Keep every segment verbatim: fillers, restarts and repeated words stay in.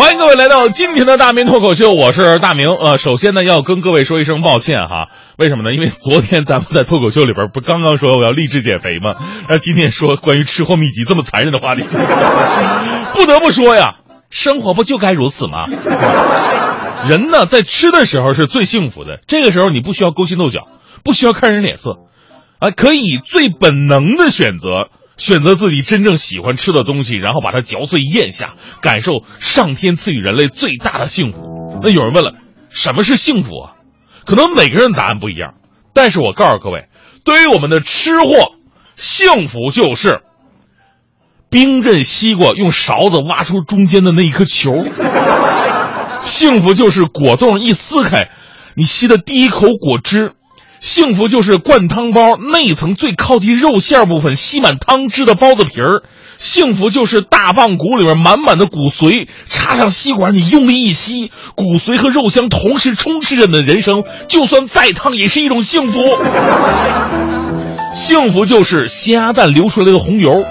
欢迎各位来到今天的大明脱口秀，我是大明。呃，首先呢，要跟各位说一声抱歉哈。为什么呢？因为昨天咱们在脱口秀里边不刚刚说我要励志减肥吗？那今天说关于吃货秘籍这么残忍的话题，不得不说呀，生活不就该如此吗？人呢，在吃的时候是最幸福的，这个时候你不需要勾心斗角，不需要看人脸色，啊，可以最本能的选择。选择自己真正喜欢吃的东西，然后把它嚼碎咽下，感受上天赐予人类最大的幸福。那有人问了，什么是幸福啊？可能每个人答案不一样，但是我告诉各位，对于我们的吃货，幸福就是冰镇西瓜用勺子挖出中间的那一颗球，幸福就是果冻一撕开你吸的第一口果汁，幸福就是灌汤包内层最靠近肉馅部分吸满汤汁的包子皮儿，幸福就是大棒骨里面满满的骨髓，插上吸管你用力一吸，骨髓和肉香同时充斥着你的人生，就算再烫也是一种幸福。幸福就是咸鸭蛋流出来的红油，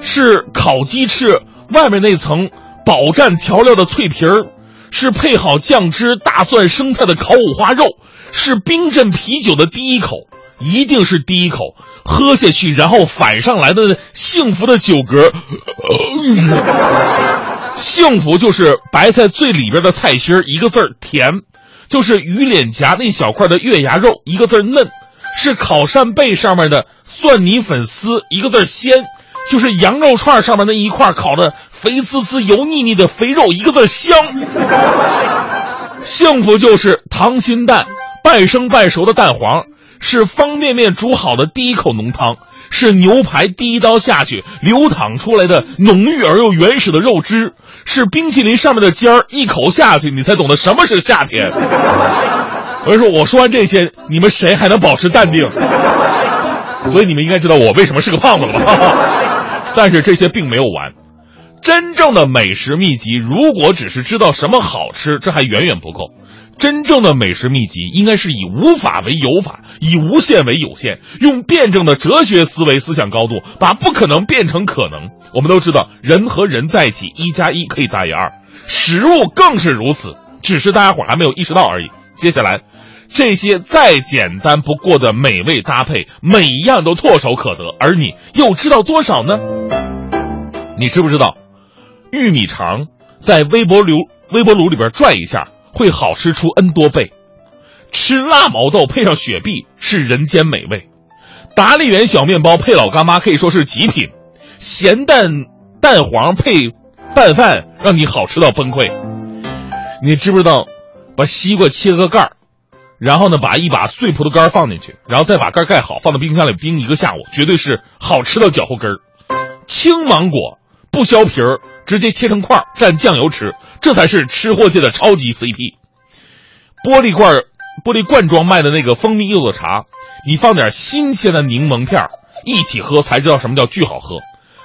是烤鸡翅外面那层饱蘸调料的脆皮儿，是配好酱汁大蒜生菜的烤五花肉，是冰镇啤酒的第一口，一定是第一口喝下去然后反上来的幸福的酒嗝、呃、幸福就是白菜最里边的菜心，一个字儿甜，就是鱼脸颊那小块的月牙肉，一个字儿嫩，是烤扇贝上面的蒜泥粉丝，一个字儿鲜，就是羊肉串上面那一块烤的肥滋滋油腻腻的肥肉，一个字儿香。幸福就是溏心蛋半生半熟的蛋黄，是方便面煮好的第一口浓汤，是牛排第一刀下去流淌出来的浓郁而又原始的肉汁，是冰淇淋上面的尖儿，一口下去你才懂得什么是夏天。我就说，我说完这些你们谁还能保持淡定？所以你们应该知道我为什么是个胖子了吧？但是这些并没有完，真正的美食秘籍如果只是知道什么好吃，这还远远不够。真正的美食秘籍应该是以无法为有法，以无限为有限，用辩证的哲学思维思想高度，把不可能变成可能。我们都知道，人和人在一起，一加一可以大于二，食物更是如此，只是大家伙还没有意识到而已。接下来，这些再简单不过的美味搭配，每一样都唾手可得，而你又知道多少呢？你知不知道，玉米肠在微波炉微波炉里边转一下会好吃出 N 多倍，吃辣毛豆配上雪碧是人间美味，达利园小面包配老干妈可以说是极品，咸蛋蛋黄配拌饭让你好吃到崩溃。你知不知道，把西瓜切个盖，然后呢把一把碎葡萄干放进去，然后再把盖盖好放到冰箱里冰一个下午，绝对是好吃到脚后跟儿。青芒果不削皮儿，直接切成块蘸酱油吃，这才是吃货界的超级 C P。 玻璃罐玻璃罐装卖的那个蜂蜜柚子茶，你放点新鲜的柠檬片一起喝才知道什么叫巨好喝。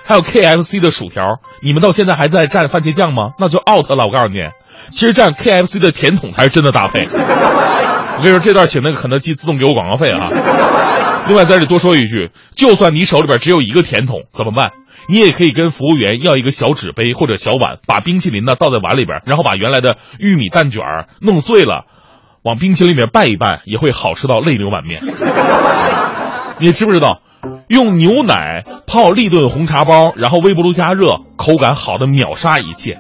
还有 K F C 的薯条，你们到现在还在蘸番茄酱吗？那就 out 了。我告诉你，其实蘸 K F C 的甜筒才是真的搭配。我跟你说，这段请那个肯德基自动给我广告费啊。另外在这里多说一句，就算你手里边只有一个甜筒怎么办？你也可以跟服务员要一个小纸杯或者小碗，把冰淇淋呢倒在碗里边，然后把原来的玉米蛋卷弄碎了往冰淇淋里面拌一拌，也会好吃到泪流满面。你知不知道，用牛奶泡立顿红茶包，然后微波炉加热，口感好的秒杀一切。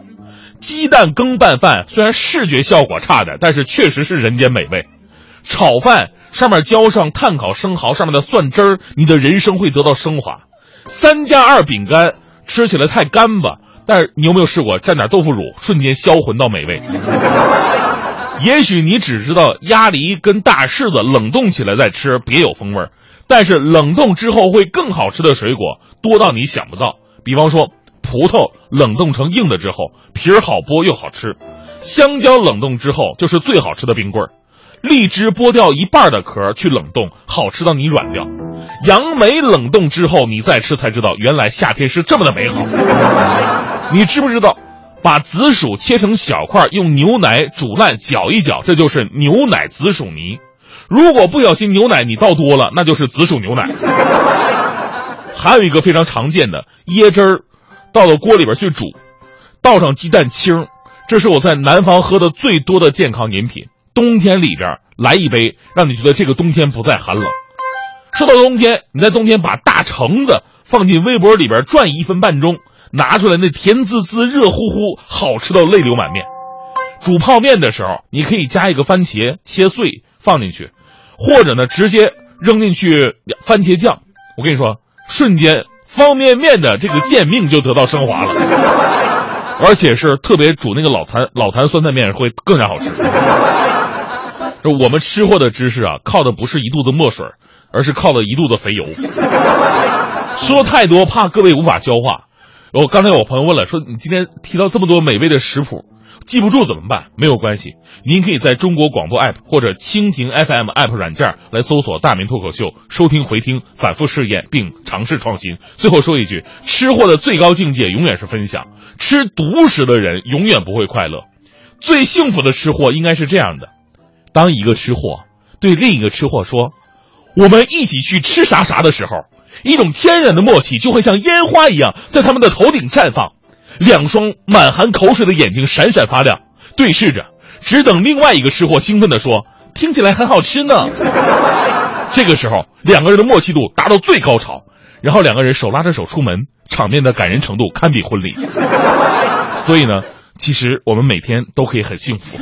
鸡蛋羹拌饭虽然视觉效果差点，但是确实是人间美味。炒饭上面浇上炭烤生蚝上面的蒜汁儿，你的人生会得到升华。三加二饼干吃起来太干巴，但是你有没有试过蘸点豆腐乳，瞬间销魂到美味。也许你只知道鸭梨跟大柿子冷冻起来再吃别有风味，但是冷冻之后会更好吃的水果多到你想不到。比方说葡萄冷冻成硬的之后皮儿好剥又好吃，香蕉冷冻之后就是最好吃的冰棍儿，荔枝剥掉一半的壳去冷冻，好吃到你软掉，杨梅冷冻之后你再吃才知道原来夏天是这么的美好。你知不知道，把紫薯切成小块用牛奶煮烂搅一搅，这就是牛奶紫薯泥。如果不小心牛奶你倒多了，那就是紫薯牛奶。还有一个非常常见的，椰汁儿倒到锅里边去煮，倒上鸡蛋清，这是我在南方喝的最多的健康饮品，冬天里边来一杯，让你觉得这个冬天不再寒冷。说到冬天，你在冬天把大橙子放进微波里边转一分半钟，拿出来那甜滋滋热乎乎，好吃到泪流满面。煮泡面的时候，你可以加一个番茄切碎放进去，或者呢直接扔进去番茄酱，我跟你说，瞬间方便面的这个贱命就得到升华了，而且是特别煮那个老坛老坛酸菜面会更加好吃。我们吃货的知识啊，靠的不是一肚子墨水，而是靠了一肚子肥油。说太多怕各位无法消化。我刚才有朋友问了，说你今天提到这么多美味的食谱，记不住怎么办？没有关系，您可以在中国广播 A P P 或者蜻蜓 F M A P P 软件来搜索大明脱口秀，收听回听，反复试验并尝试创新。最后说一句，吃货的最高境界永远是分享，吃独食的人永远不会快乐。最幸福的吃货应该是这样的，当一个吃货对另一个吃货说我们一起去吃啥啥的时候，一种天然的默契就会像烟花一样在他们的头顶绽放，两双满含口水的眼睛闪闪发亮，对视着，只等另外一个吃货兴奋地说听起来很好吃呢。这个时候两个人的默契度达到最高潮，然后两个人手拉着手出门，场面的感人程度堪比婚礼。所以呢，其实我们每天都可以很幸福。